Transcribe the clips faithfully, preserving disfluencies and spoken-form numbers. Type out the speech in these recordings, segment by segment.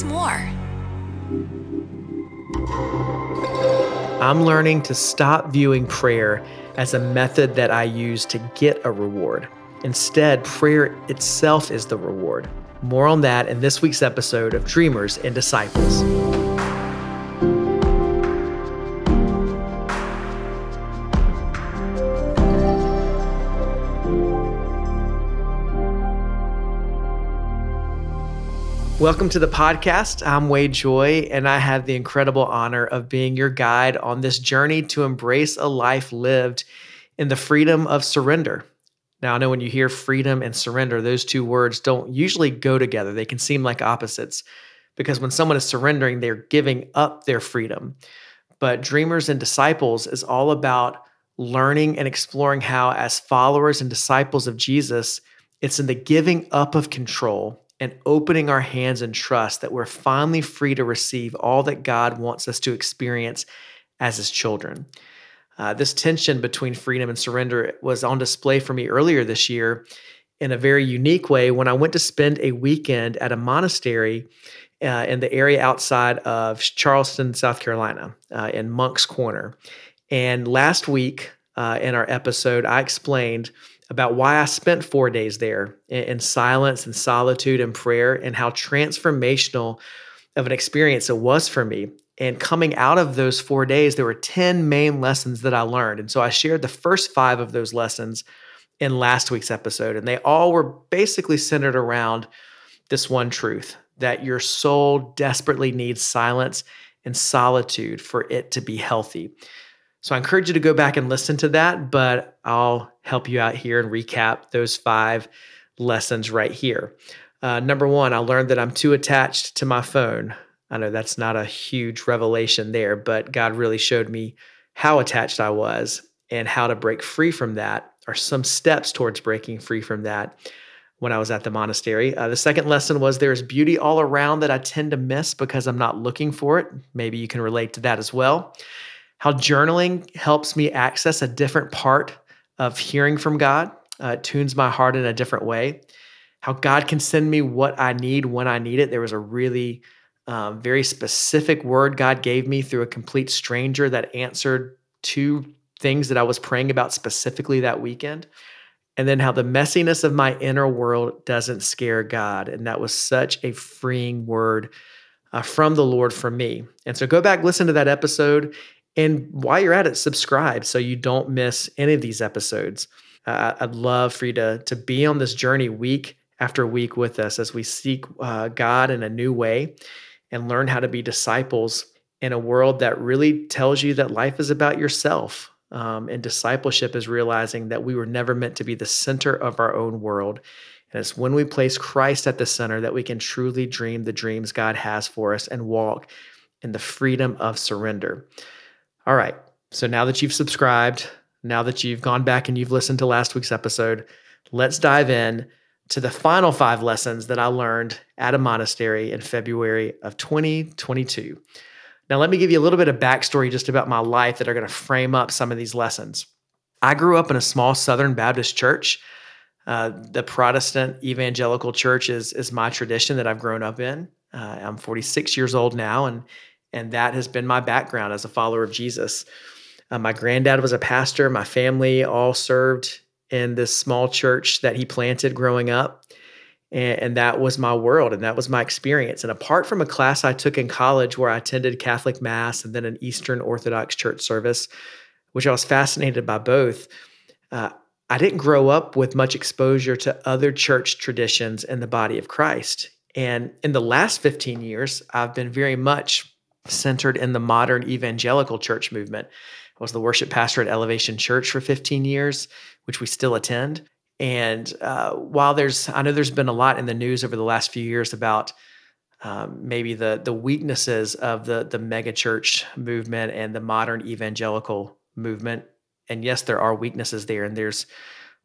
us more. I'm learning to stop viewing prayer as a method that I use to get a reward. Instead, prayer itself is the reward. More on that in this week's episode of Dreamers and Disciples. Welcome to the podcast. I'm Wade Joy, and I have the incredible honor of being your guide on this journey to embrace a life lived in the freedom of surrender. Now, I know when you hear freedom and surrender, those two words don't usually go together. They can seem like opposites because when someone is surrendering, they're giving up their freedom. But Dreamers and Disciples is all about learning and exploring how, as followers and disciples of Jesus, it's in the giving up of control and opening our hands in trust that we're finally free to receive all that God wants us to experience as His children. Uh, this tension between freedom and surrender was on display for me earlier this year in a very unique way when I went to spend a weekend at a monastery uh, in the area outside of Charleston, South Carolina, uh, in Monk's Corner. And last week uh, in our episode, I explained about why I spent four days there in silence and solitude and prayer and how transformational of an experience it was for me. And coming out of those four days, there were ten main lessons that I learned. And so I shared the first five of those lessons in last week's episode. And they all were basically centered around this one truth, that your soul desperately needs silence and solitude for it to be healthy. So I encourage you to go back and listen to that, but I'll help you out here and recap those five lessons right here. Uh, number one, I learned that I'm too attached to my phone. I know that's not a huge revelation there, but God really showed me how attached I was and how to break free from that, or some steps towards breaking free from that when I was at the monastery. Uh, the second lesson was there's beauty all around that I tend to miss because I'm not looking for it. Maybe you can relate to that as well. How journaling helps me access a different part of hearing from God. Uh, it tunes my heart in a different way. How God can send me what I need when I need it. There was a really uh, very specific word God gave me through a complete stranger that answered two things that I was praying about specifically that weekend. And then how the messiness of my inner world doesn't scare God. And that was such a freeing word uh, from the Lord for me. And so go back, listen to that episode. And while you're at it, subscribe so you don't miss any of these episodes. Uh, I'd love for you to, to be on this journey week after week with us as we seek uh, God in a new way and learn how to be disciples in a world that really tells you that life is about yourself. Um, and discipleship is realizing that we were never meant to be the center of our own world. And it's when we place Christ at the center that we can truly dream the dreams God has for us and walk in the freedom of surrender. All right, so now that you've subscribed, now that you've gone back and you've listened to last week's episode, let's dive in to the final five lessons that I learned at a monastery in February of twenty twenty-two. Now, let me give you a little bit of backstory just about my life that are going to frame up some of these lessons. I grew up in a small Southern Baptist church. Uh, the Protestant evangelical church is, is my tradition that I've grown up in. Uh, I'm forty-six years old now, and And that has been my background as a follower of Jesus. Uh, my granddad was a pastor. My family all served in this small church that he planted growing up. And, and that was my world, and that was my experience. And apart from a class I took in college where I attended Catholic Mass and then an Eastern Orthodox church service, which I was fascinated by both, uh, I didn't grow up with much exposure to other church traditions in the body of Christ. And in the last fifteen years, I've been very much centered in the modern evangelical church movement. I was the worship pastor at Elevation Church for fifteen years, which we still attend. And uh, while there's, I know there's been a lot in the news over the last few years about um, maybe the the weaknesses of the the megachurch movement and the modern evangelical movement. And yes, there are weaknesses there, and there's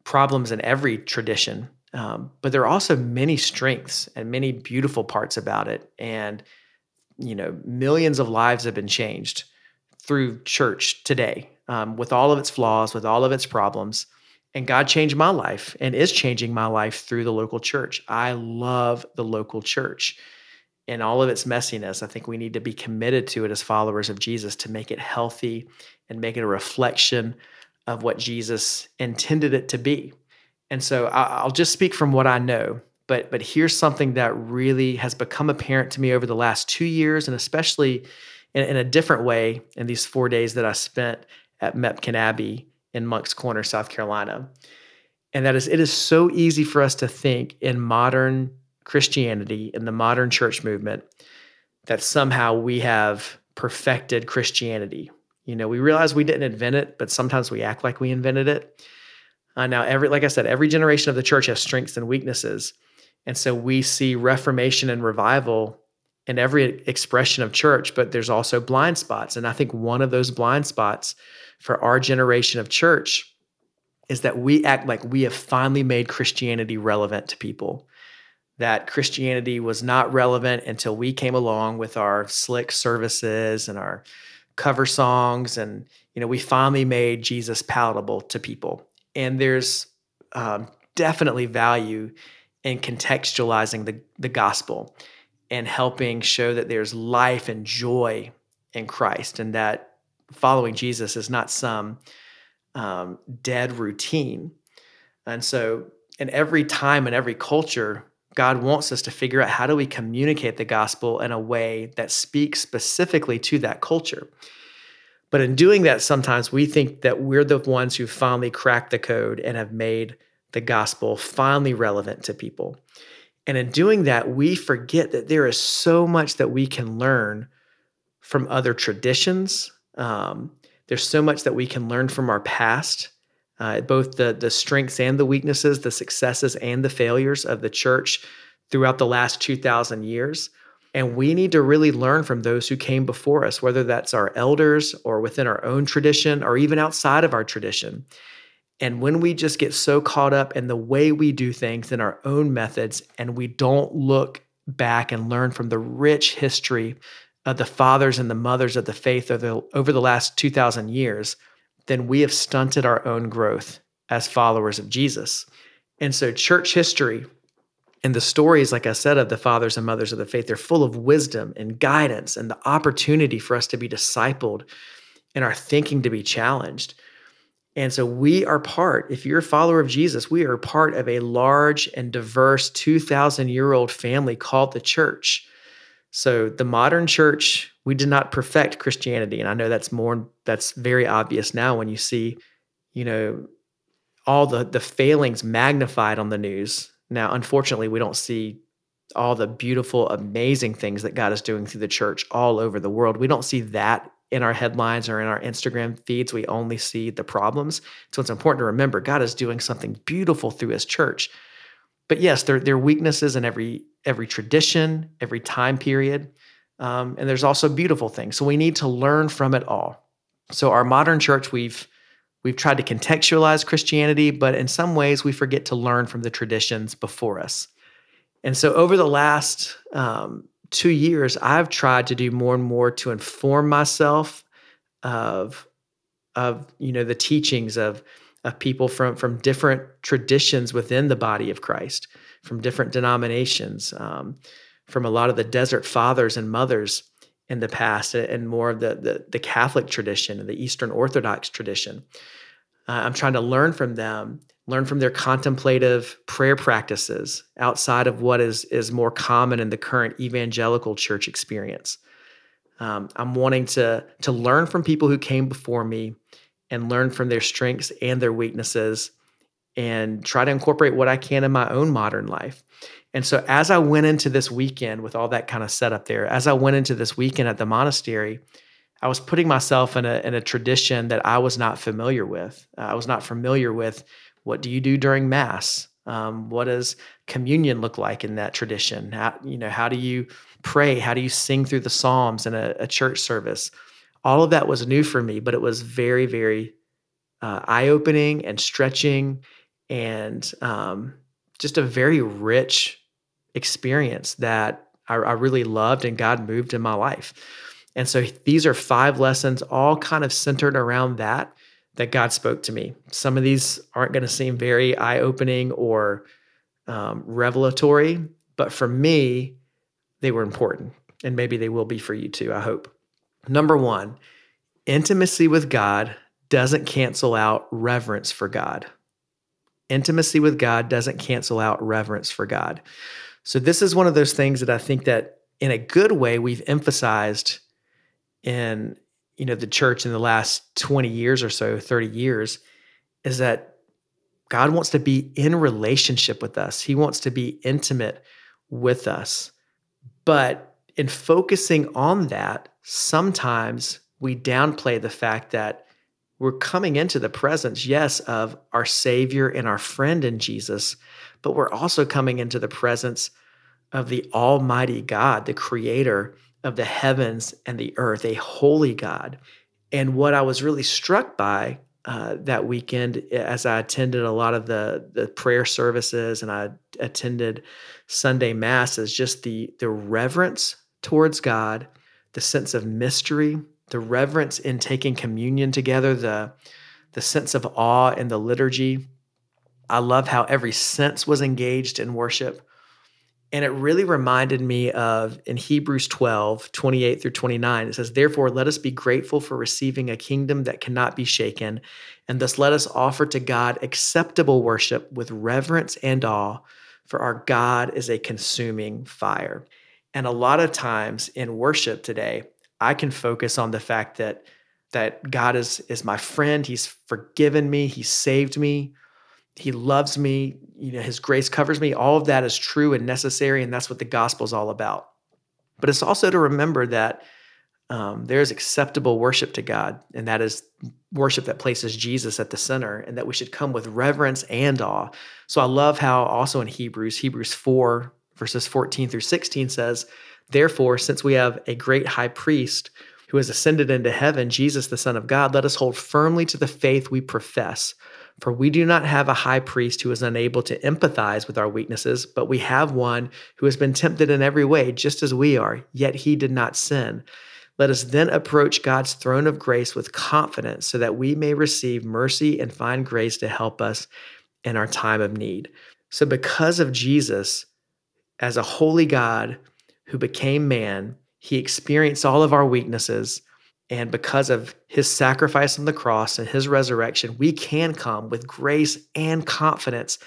problems in every tradition. Um, but there are also many strengths and many beautiful parts about it. And you know, millions of lives have been changed through church today, um, with all of its flaws, with all of its problems. And God changed my life and is changing my life through the local church. I love the local church. in all of its messiness, I think we need to be committed to it as followers of Jesus to make it healthy and make it a reflection of what Jesus intended it to be. And so I'll just speak from what I know, but but here's something that really has become apparent to me over the last two years, and especially in, in a different way in these four days that I spent at Mepkin Abbey in Monk's Corner, South Carolina. And that is, it is so easy for us to think in modern Christianity, in the modern church movement, that somehow we have perfected Christianity. You know, we realize we didn't invent it, but sometimes we act like we invented it. Uh, now, every like I said, every generation of the church has strengths and weaknesses. And so we see reformation and revival in every expression of church, but there's also blind spots. And I think one of those blind spots for our generation of church is that we act like we have finally made Christianity relevant to people, that Christianity was not relevant until we came along with our slick services and our cover songs. And, you know, we finally made Jesus palatable to people. And there's um, definitely value in contextualizing the, the gospel and helping show that there's life and joy in Christ, and that following Jesus is not some um, dead routine. And so in every time and every culture, God wants us to figure out, how do we communicate the gospel in a way that speaks specifically to that culture? But in doing that, sometimes we think that we're the ones who finally cracked the code and have made the gospel finally relevant to people. And in doing that, we forget that there is so much that we can learn from other traditions. Um, there's so much that we can learn from our past, uh, both the, the strengths and the weaknesses, the successes and the failures of the church throughout the last two thousand years. And we need to really learn from those who came before us, whether that's our elders or within our own tradition or even outside of our tradition. And when we just get so caught up in the way we do things and our own methods, and we don't look back and learn from the rich history of the fathers and the mothers of the faith over the last two thousand years, then we have stunted our own growth as followers of Jesus. And so church history and the stories, like I said, of the fathers and mothers of the faith, they're full of wisdom and guidance and the opportunity for us to be discipled and our thinking to be challenged. And so we are part, if you're a follower of Jesus, we are part of a large and diverse two thousand year old family called the church. So the modern church, we did not perfect Christianity. And I know that's more, that's very obvious now when you see, you know, all the, the failings magnified on the news. Now, unfortunately, we don't see all the beautiful, amazing things that God is doing through the church all over the world. We don't see that in our headlines or in our Instagram feeds. We only see the problems. So it's important to remember God is doing something beautiful through his church. But yes, there, there are weaknesses in every every tradition, every time period, um, and there's also beautiful things. So we need to learn from it all. So our modern church, we've We've tried to contextualize Christianity, but in some ways we forget to learn from the traditions before us. And so over the last um, two years, I've tried to do more and more to inform myself of, of you know, the teachings of, of people from, from different traditions within the body of Christ, from different denominations, um, from a lot of the desert fathers and mothers in the past, and more of the, the, the Catholic tradition and the Eastern Orthodox tradition. Uh, I'm trying to learn from them, learn from their contemplative prayer practices outside of what is, is more common in the current evangelical church experience. Um, I'm wanting to, to learn from people who came before me and learn from their strengths and their weaknesses and try to incorporate what I can in my own modern life. And so as I went into this weekend with all that kind of setup there, as I went into this weekend at the monastery, I was putting myself in a, in a tradition that I was not familiar with. Uh, I was not familiar with, what do you do during Mass? Um, what does communion look like in that tradition? How, you know, how do you pray? How do you sing through the Psalms in a, a church service? All of that was new for me, but it was very, very uh, eye-opening and stretching and um, just a very rich experience that I, I really loved, and God moved in my life. And so these are five lessons, all kind of centered around that, that God spoke to me. Some of these aren't going to seem very eye-opening or um, revelatory, but for me, they were important, and maybe they will be for you too, I hope. Number one, intimacy with God doesn't cancel out reverence for God. Intimacy with God doesn't cancel out reverence for God. So this is one of those things that I think that in a good way we've emphasized in, you know, the church in the last twenty years or so, thirty years, is that God wants to be in relationship with us. He wants to be intimate with us. But in focusing on that, sometimes we downplay the fact that we're coming into the presence, yes, of our Savior and our friend in Jesus, but we're also coming into the presence of the Almighty God, the Creator of the heavens and the earth, a holy God. And what I was really struck by uh, that weekend, as I attended a lot of the, the prayer services and I attended Sunday Mass, is just the, the reverence towards God, the sense of mystery, the reverence in taking communion together, the, the sense of awe in the liturgy. I love how every sense was engaged in worship. And it really reminded me of, in Hebrews twelve, twenty-eight through twenty-nine, it says, "Therefore, let us be grateful for receiving a kingdom that cannot be shaken, and thus let us offer to God acceptable worship with reverence and awe, for our God is a consuming fire." And a lot of times in worship today, I can focus on the fact that that God is, is my friend. He's forgiven me. He saved me. He loves me. You know, His grace covers me. All of that is true and necessary, and that's what the gospel is all about. But it's also to remember that um, there is acceptable worship to God, and that is worship that places Jesus at the center, and that we should come with reverence and awe. So I love how also in Hebrews, Hebrews four, verses fourteen through sixteen says, "Therefore, since we have a great high priest who has ascended into heaven, Jesus, the Son of God, let us hold firmly to the faith we profess. For we do not have a high priest who is unable to empathize with our weaknesses, but we have one who has been tempted in every way, just as we are, yet he did not sin. Let us then approach God's throne of grace with confidence so that we may receive mercy and find grace to help us in our time of need." So because of Jesus, as a holy God who became man, he experienced all of our weaknesses. And because of his sacrifice on the cross and his resurrection, we can come with grace and confidence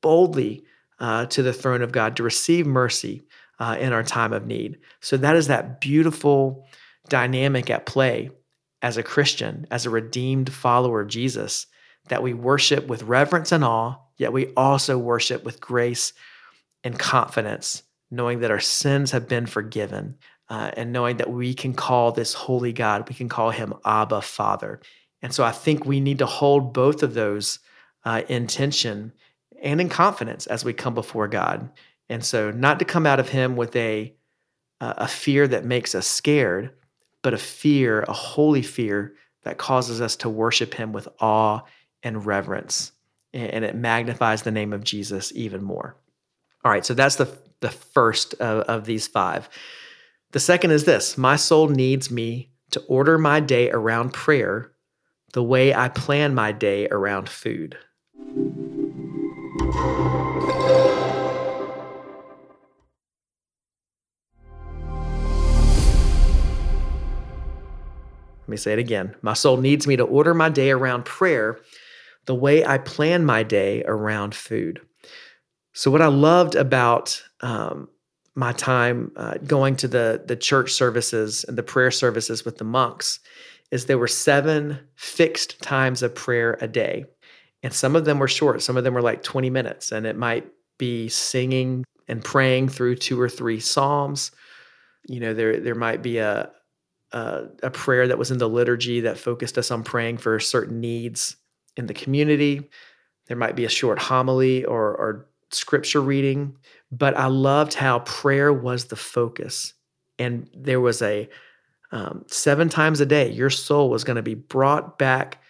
boldly uh, to the throne of God to receive mercy uh, in our time of need. So that is that beautiful dynamic at play as a Christian, as a redeemed follower of Jesus, that we worship with reverence and awe, yet we also worship with grace and confidence, knowing that our sins have been forgiven, uh, and knowing that we can call this holy God, we can call him Abba, Father. And so I think we need to hold both of those uh, in tension and in confidence as we come before God. And so not to come out of him with a, uh, a fear that makes us scared, but a fear, a holy fear that causes us to worship him with awe and reverence. And it magnifies the name of Jesus even more. All right, so that's the the first of, of these five. The second is this: my soul needs me to order my day around prayer the way I plan my day around food. Let me say it again. My soul needs me to order my day around prayer the way I plan my day around food. So what I loved about um, my time uh, going to the, the church services and the prayer services with the monks is there were seven fixed times of prayer a day. And some of them were short. Some of them were like twenty minutes. And it might be singing and praying through two or three psalms. You know, there there might be a, a, a prayer that was in the liturgy that focused us on praying for certain needs in the community. There might be a short homily or or scripture reading, but I loved how prayer was the focus. And there was a um, seven times a day, your soul was going to be brought back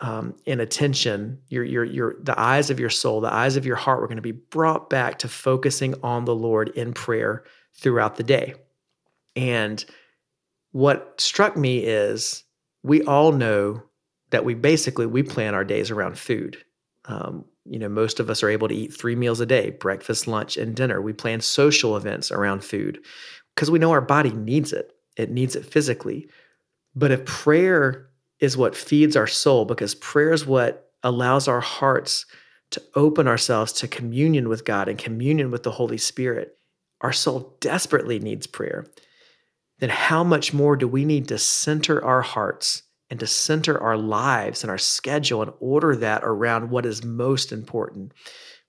um, in attention. Your, your, your, the eyes of your soul, the eyes of your heart were going to be brought back to focusing on the Lord in prayer throughout the day. And what struck me is we all know that we basically, we plan our days around food. Um, You know, most of us are able to eat three meals a day, breakfast, lunch, and dinner. We plan social events around food because we know our body needs it. It needs it physically. But if prayer is what feeds our soul, because prayer is what allows our hearts to open ourselves to communion with God and communion with the Holy Spirit, our soul desperately needs prayer, then how much more do we need to center our hearts and to center our lives and our schedule and order that around what is most important,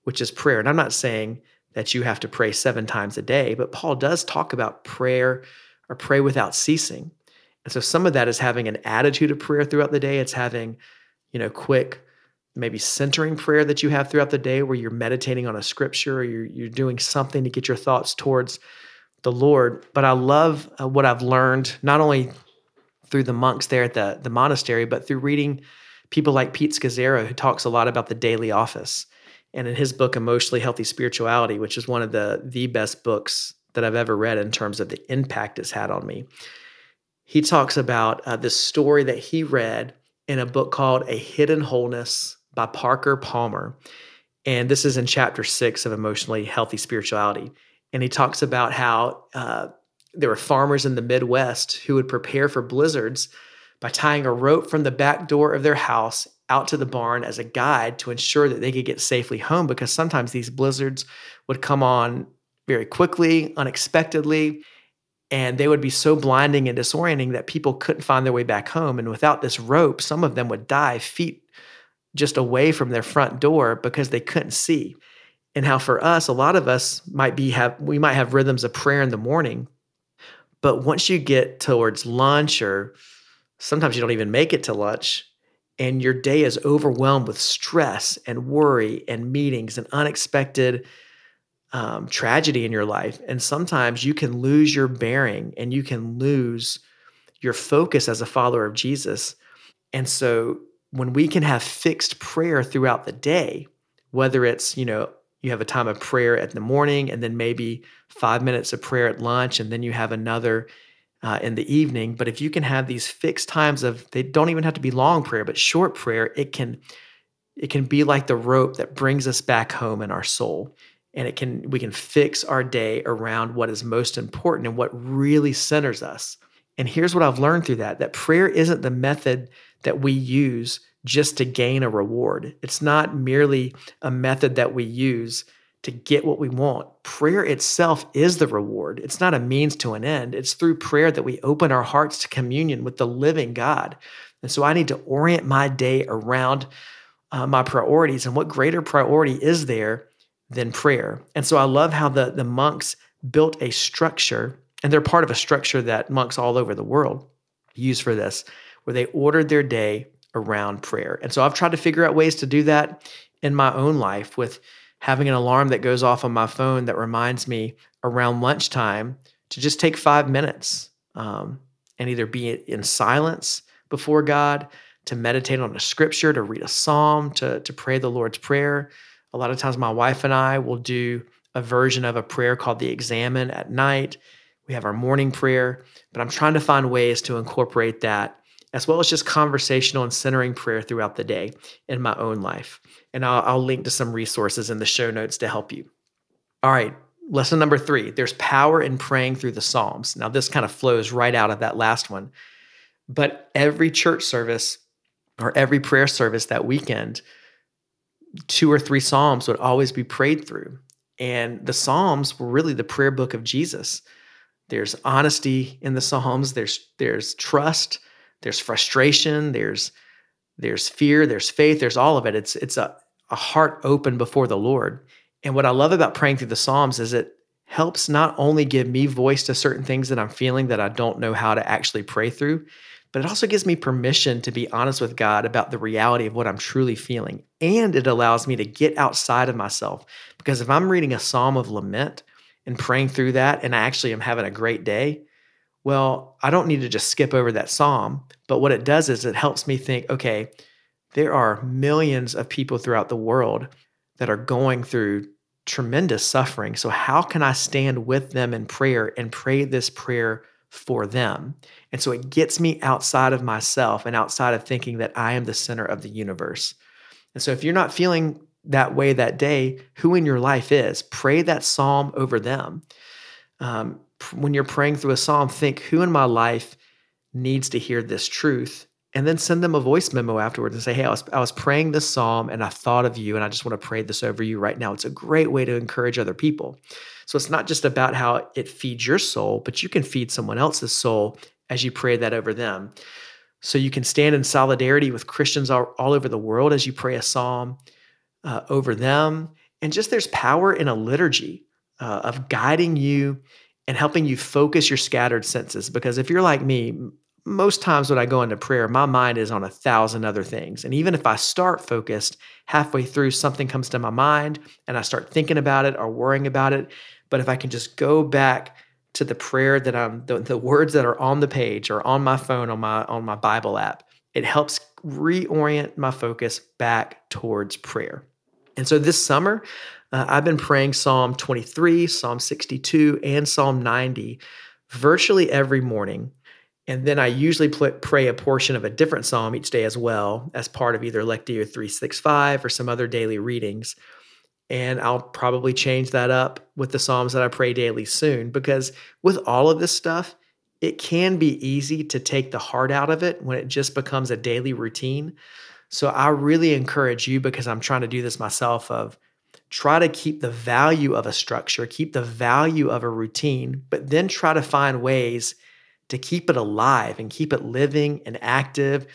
which is prayer. And I'm not saying that you have to pray seven times a day, but Paul does talk about prayer, or pray without ceasing. And so some of that is having an attitude of prayer throughout the day. It's having, you know, quick, maybe centering prayer that you have throughout the day where you're meditating on a scripture or you're, you're doing something to get your thoughts towards the Lord. But I love uh, what I've learned, not only through the monks there at the, the monastery, but through reading people like Pete Scazzaro, who talks a lot about the daily office. And in his book, Emotionally Healthy Spirituality, which is one of the, the best books that I've ever read in terms of the impact it's had on me, he talks about uh, this story that he read in a book called A Hidden Wholeness by Parker Palmer. And this is in chapter six of Emotionally Healthy Spirituality. And he talks about how uh, there were farmers in the Midwest who would prepare for blizzards by tying a rope from the back door of their house out to the barn as a guide to ensure that they could get safely home, because sometimes these blizzards would come on very quickly, unexpectedly, and they would be so blinding and disorienting that people couldn't find their way back home. And without this rope, some of them would die feet just away from their front door because they couldn't see. And how for us, a lot of us might be have we might have rhythms of prayer in the morning, but once you get towards lunch, or sometimes you don't even make it to lunch, and your day is overwhelmed with stress and worry and meetings and unexpected um, tragedy in your life. And sometimes you can lose your bearing and you can lose your focus as a follower of Jesus. And so when we can have fixed prayer throughout the day, whether it's, you know, you have a time of prayer at the morning and then maybe five minutes of prayer at lunch, and then you have another uh, in the evening. But if you can have these fixed times of, they don't even have to be long prayer, but short prayer, it can it can be like the rope that brings us back home in our soul. And it can we can fix our day around what is most important and what really centers us. And here's what I've learned through that, that prayer isn't the method that we use just to gain a reward. It's not merely a method that we use to get what we want. Prayer itself is the reward. It's not a means to an end. It's through prayer that we open our hearts to communion with the living God. And so I need to orient my day around uh, my priorities. And what greater priority is there than prayer? And so I love how the, the monks built a structure, and they're part of a structure that monks all over the world use for this, where they ordered their day around prayer. And so I've tried to figure out ways to do that in my own life, with having an alarm that goes off on my phone that reminds me around lunchtime to just take five minutes um, and either be in silence before God, to meditate on a scripture, to read a psalm, to, to pray the Lord's Prayer. A lot of times my wife and I will do a version of a prayer called the Examen at night. We have our morning prayer, but I'm trying to find ways to incorporate that, as well as just conversational and centering prayer throughout the day in my own life. And I'll, I'll link to some resources in the show notes to help you. All right, lesson number three, there's power in praying through the Psalms. Now, this kind of flows right out of that last one, but every church service or every prayer service that weekend, two or three Psalms would always be prayed through. And the Psalms were really the prayer book of Jesus. There's honesty in the Psalms, there's, there's trust, there's frustration, there's there's fear, there's faith, there's all of it. It's it's a, a heart open before the Lord. And what I love about praying through the Psalms is it helps not only give me voice to certain things that I'm feeling that I don't know how to actually pray through, but it also gives me permission to be honest with God about the reality of what I'm truly feeling. And it allows me to get outside of myself. Because if I'm reading a Psalm of lament and praying through that, and I actually am having a great day, well, I don't need to just skip over that psalm, but what it does is it helps me think, okay, there are millions of people throughout the world that are going through tremendous suffering. So how can I stand with them in prayer and pray this prayer for them? And so it gets me outside of myself and outside of thinking that I am the center of the universe. And so if you're not feeling that way that day, who in your life is. Pray that psalm over them. Um, when you're praying through a psalm, think, who in my life needs to hear this truth? And then send them a voice memo afterwards and say, hey, I was, I was praying this psalm and I thought of you and I just want to pray this over you right now. It's a great way to encourage other people. So it's not just about how it feeds your soul, but you can feed someone else's soul as you pray that over them. So you can stand in solidarity with Christians all, all over the world as you pray a psalm uh, over them. And just there's power in a liturgy uh, of guiding you and helping you focus your scattered senses. Because if you're like me, most times when I go into prayer, my mind is on a thousand other things. And even if I start focused, halfway through something comes to my mind and I start thinking about it or worrying about it. But if I can just go back to the prayer that I'm, the, the words that are on the page or on my phone, on my, on my Bible app, it helps reorient my focus back towards prayer. And so this summer, uh, I've been praying Psalm twenty-three, Psalm sixty-two, and Psalm ninety virtually every morning. And then I usually pray a portion of a different psalm each day as well as part of either Lectio three sixty-five or some other daily readings. And I'll probably change that up with the psalms that I pray daily soon, because with all of this stuff, it can be easy to take the heart out of it when it just becomes a daily routine. So I really encourage you, because I'm trying to do this myself, of try to keep the value of a structure, keep the value of a routine, but then try to find ways to keep it alive and keep it living and active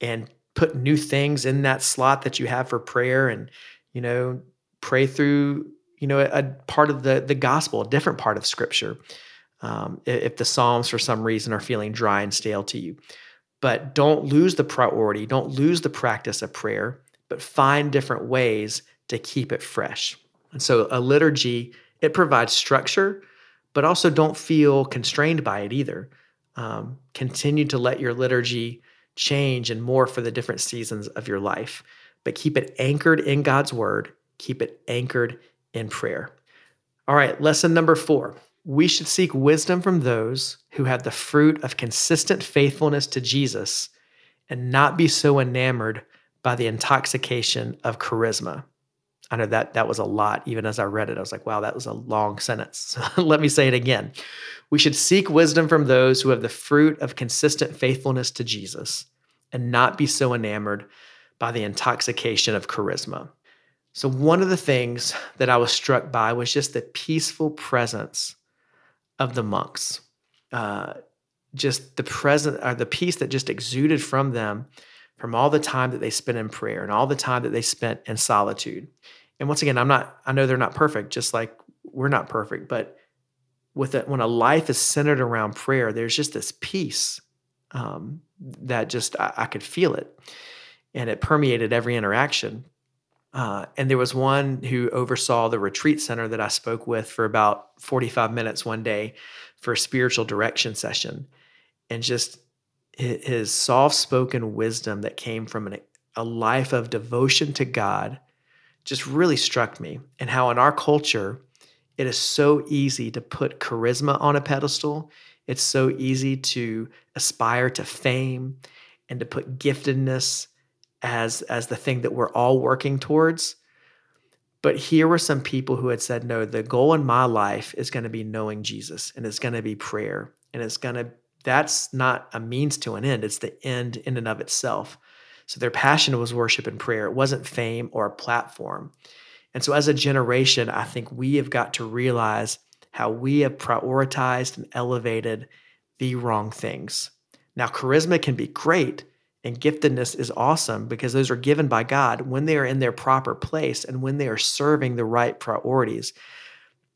and put new things in that slot that you have for prayer and, you know, pray through, you know, a, a part of the, the gospel, a different part of scripture, um, if the Psalms for some reason are feeling dry and stale to you. But don't lose the priority, don't lose the practice of prayer, but find different ways to keep it fresh. And so a liturgy, it provides structure, but also don't feel constrained by it either. Um, continue to let your liturgy change and morph for the different seasons of your life, but keep it anchored in God's word. Keep it anchored in prayer. All right, lesson number four. We should seek wisdom from those who have the fruit of consistent faithfulness to Jesus and not be so enamored by the intoxication of charisma. I know that that was a lot. Even as I read it, I was like, wow, that was a long sentence. So let me say it again. We should seek wisdom from those who have the fruit of consistent faithfulness to Jesus and not be so enamored by the intoxication of charisma. So one of the things that I was struck by was just the peaceful presence of the monks. Uh, just the present, or the peace that just exuded from them, from all the time that they spent in prayer and all the time that they spent in solitude. And once again, I'm not, I know they're not perfect, just like we're not perfect, but with a, when a life is centered around prayer, there's just this peace um, that just, I, I could feel it. And it permeated every interaction. Uh, and there was one who oversaw the retreat center that I spoke with for about forty-five minutes one day for a spiritual direction session. And just his soft-spoken wisdom that came from an, a life of devotion to God just really struck me, and how in our culture, it is so easy to put charisma on a pedestal. It's so easy to aspire to fame and to put giftedness as, as the thing that we're all working towards. But here were some people who had said, no, the goal in my life is going to be knowing Jesus, and it's going to be prayer, and it's going to That's not a means to an end. It's the end in and of itself. So their passion was worship and prayer. It wasn't fame or a platform. And so as a generation, I think we have got to realize how we have prioritized and elevated the wrong things. Now, charisma can be great, and giftedness is awesome, because those are given by God when they are in their proper place and when they are serving the right priorities.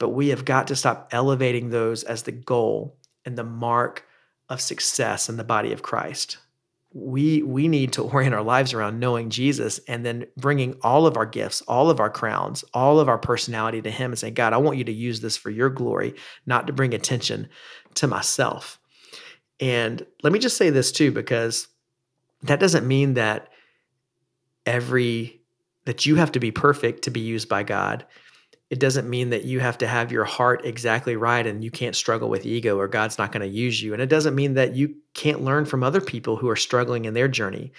But we have got to stop elevating those as the goal and the mark of success in the body of Christ. We we need to orient our lives around knowing Jesus, and then bringing all of our gifts, all of our crowns, all of our personality to him and saying, God, I want you to use this for your glory, not to bring attention to myself. And let me just say this too, because that doesn't mean that every, that you have to be perfect to be used by God. It doesn't mean that you have to have your heart exactly right and you can't struggle with ego or God's not going to use you. And it doesn't mean that you can't learn from other people who are struggling in their journey.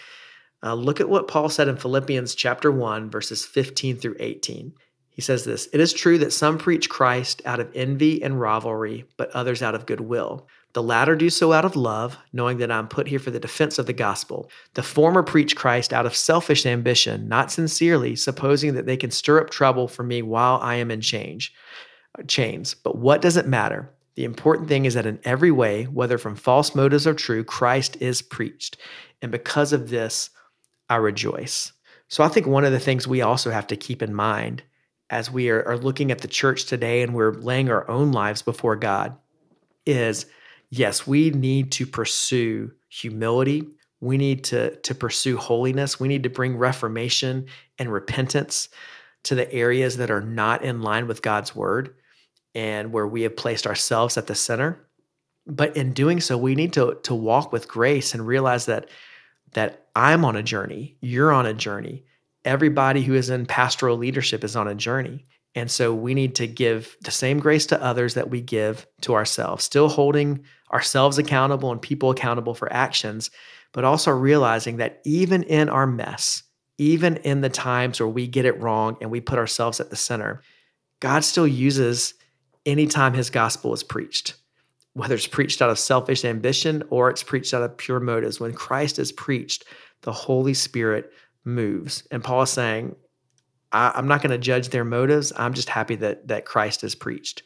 Uh, look at what Paul said in Philippians chapter one, verses fifteen through eighteen. He says this, "It is true that some preach Christ out of envy and rivalry, but others out of goodwill. The latter do so out of love, knowing that I am put here for the defense of the gospel. The former preach Christ out of selfish ambition, not sincerely, supposing that they can stir up trouble for me while I am in change, chains. But what does it matter? The important thing is that in every way, whether from false motives or true, Christ is preached. And because of this, I rejoice." So I think one of the things we also have to keep in mind as we are, are looking at the church today and we're laying our own lives before God is, yes, we need to pursue humility. We need to, to pursue holiness. We need to bring reformation and repentance to the areas that are not in line with God's word and where we have placed ourselves at the center. But in doing so, we need to, to walk with grace and realize that that I'm on a journey, you're on a journey, everybody who is in pastoral leadership is on a journey. And so we need to give the same grace to others that we give to ourselves, still holding ourselves accountable and people accountable for actions, but also realizing that even in our mess, even in the times where we get it wrong and we put ourselves at the center, God still uses any time his gospel is preached. Whether it's preached out of selfish ambition or it's preached out of pure motives, when Christ is preached, the Holy Spirit moves. And Paul is saying, I, I'm not going to judge their motives. I'm just happy that that Christ is preached.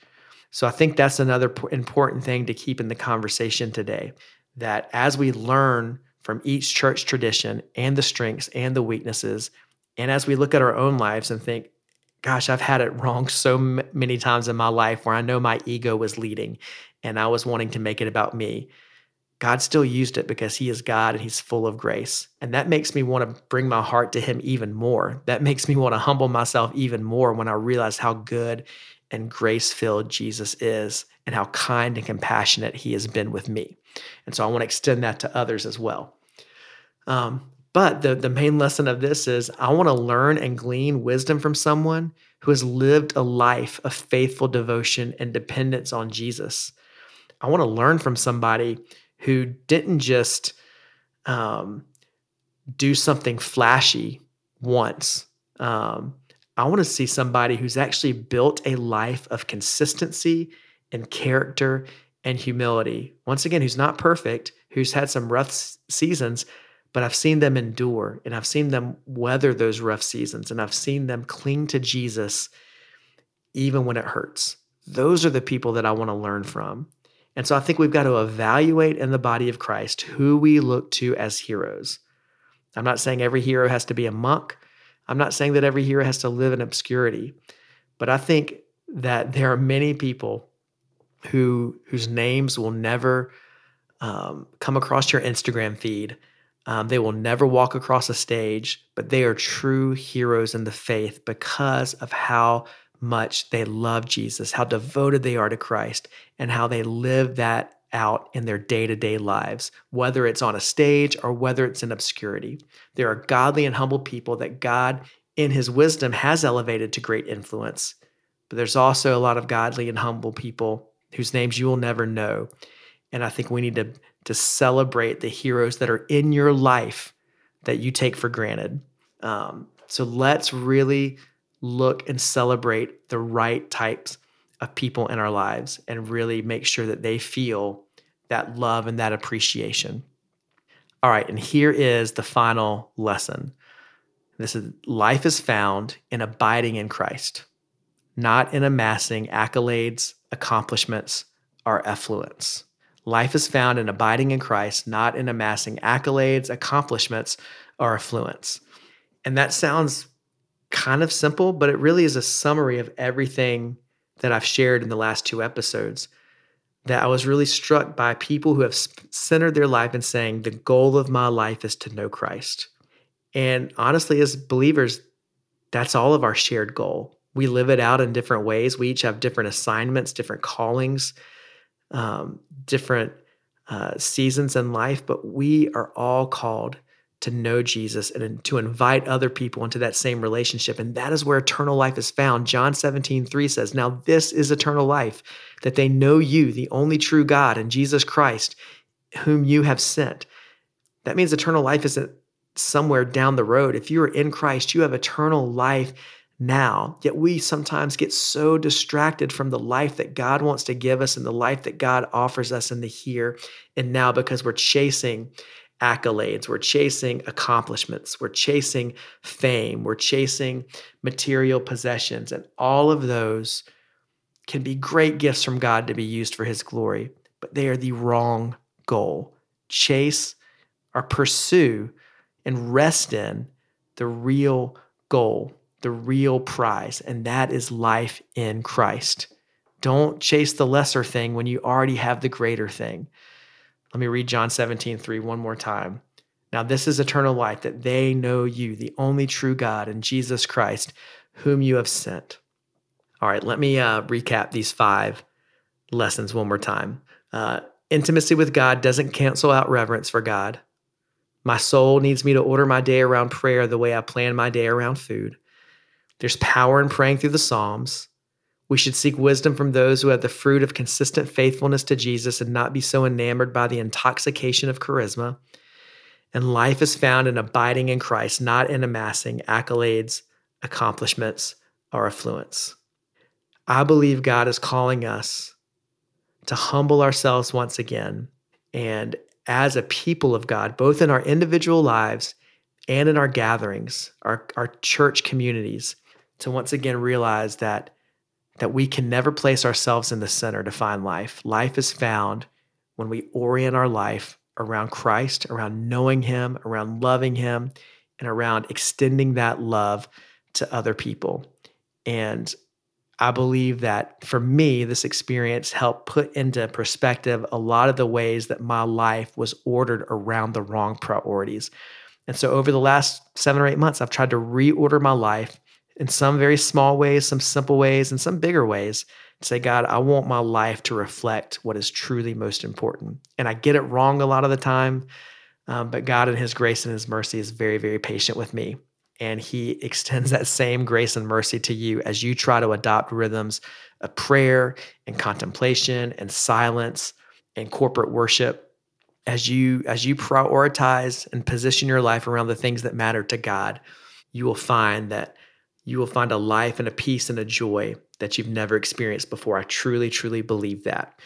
So I think that's another p- important thing to keep in the conversation today, that as we learn from each church tradition and the strengths and the weaknesses, and as we look at our own lives and think, gosh, I've had it wrong so m- many times in my life where I know my ego was leading and I was wanting to make it about me. God still used it because he is God and he's full of grace. And that makes me want to bring my heart to him even more. That makes me want to humble myself even more when I realize how good and grace-filled Jesus is and how kind and compassionate he has been with me. And so I want to extend that to others as well. Um, But the, the main lesson of this is I want to learn and glean wisdom from someone who has lived a life of faithful devotion and dependence on Jesus. I want to learn from somebody who didn't just um, do something flashy once. Um, I want to see somebody who's actually built a life of consistency and character and humility. Once again, who's not perfect, who's had some rough seasons, but I've seen them endure, and I've seen them weather those rough seasons, and I've seen them cling to Jesus even when it hurts. Those are the people that I want to learn from. And so I think we've got to evaluate in the body of Christ who we look to as heroes. I'm not saying every hero has to be a monk. I'm not saying that every hero has to live in obscurity. But I think that there are many people who whose names will never um, come across your Instagram feed. Um, they will never walk across a stage, but they are true heroes in the faith because of how much they love Jesus, how devoted they are to Christ, and how they live that out in their day-to-day lives, whether it's on a stage or whether it's in obscurity. There are godly and humble people that God, in his wisdom, has elevated to great influence. But there's also a lot of godly and humble people whose names you will never know. And I think we need to to celebrate the heroes that are in your life that you take for granted. Um, so let's really look and celebrate the right types of people in our lives and really make sure that they feel that love and that appreciation. All right, and here is the final lesson. This is, life is found in abiding in Christ, not in amassing accolades, accomplishments, or affluence. Life is found in abiding in Christ, not in amassing accolades, accomplishments, or affluence. And that sounds kind of simple, but it really is a summary of everything that I've shared in the last two episodes, that I was really struck by people who have centered their life in saying, the goal of my life is to know Christ. And honestly, as believers, that's all of our shared goal. We live it out in different ways. We each have different assignments, different callings, Um, different uh, seasons in life, but we are all called to know Jesus and to invite other people into that same relationship. And that is where eternal life is found. John seventeen three says, "Now this is eternal life, that they know you, the only true God, and Jesus Christ, whom you have sent." That means eternal life isn't somewhere down the road. If you are in Christ, you have eternal life now. Yet we sometimes get so distracted from the life that God wants to give us and the life that God offers us in the here and now, because we're chasing accolades, we're chasing accomplishments, we're chasing fame, we're chasing material possessions, and all of those can be great gifts from God to be used for His glory, but they are the wrong goal. Chase or pursue and rest in the real goal, the real prize, and that is life in Christ. Don't chase the lesser thing when you already have the greater thing. Let me read John seventeen three one more time. Now this is eternal life, that they know you, the only true God, and Jesus Christ, whom you have sent. All right, let me uh, recap these five lessons one more time. Uh, intimacy with God doesn't cancel out reverence for God. My soul needs me to order my day around prayer the way I plan my day around food. There's power in praying through the Psalms. We should seek wisdom from those who have the fruit of consistent faithfulness to Jesus and not be so enamored by the intoxication of charisma. And life is found in abiding in Christ, not in amassing accolades, accomplishments, or affluence. I believe God is calling us to humble ourselves once again, and as a people of God, both in our individual lives and in our gatherings, our, our church communities, to once again realize that that we can never place ourselves in the center to find life. Life is found when we orient our life around Christ, around knowing Him, around loving Him, and around extending that love to other people. And I believe that for me, this experience helped put into perspective a lot of the ways that my life was ordered around the wrong priorities. And so over the last seven or eight months, I've tried to reorder my life in some very small ways, some simple ways, and some bigger ways, to say, God, I want my life to reflect what is truly most important. And I get it wrong a lot of the time, um, but God in His grace and His mercy is very, very patient with me. And He extends that same grace and mercy to you as you try to adopt rhythms of prayer and contemplation and silence and corporate worship, as you as you prioritize and position your life around the things that matter to God. You will find that you will find a life and a peace and a joy that you've never experienced before. I truly, truly believe that.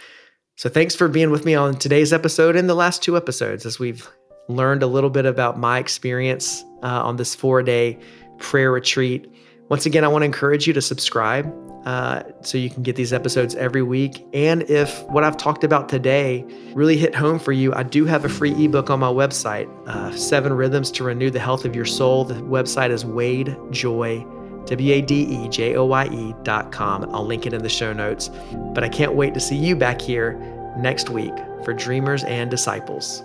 So thanks for being with me on today's episode and the last two episodes, as we've learned a little bit about my experience uh, on this four-day prayer retreat. Once again, I want to encourage you to subscribe uh, so you can get these episodes every week. And if what I've talked about today really hit home for you, I do have a free ebook on my website, uh, Seven Rhythms to Renew the Health of Your Soul. The website is wade joy dot com. I'll link it in the show notes. But I can't wait to see you back here next week for Dreamers and Disciples.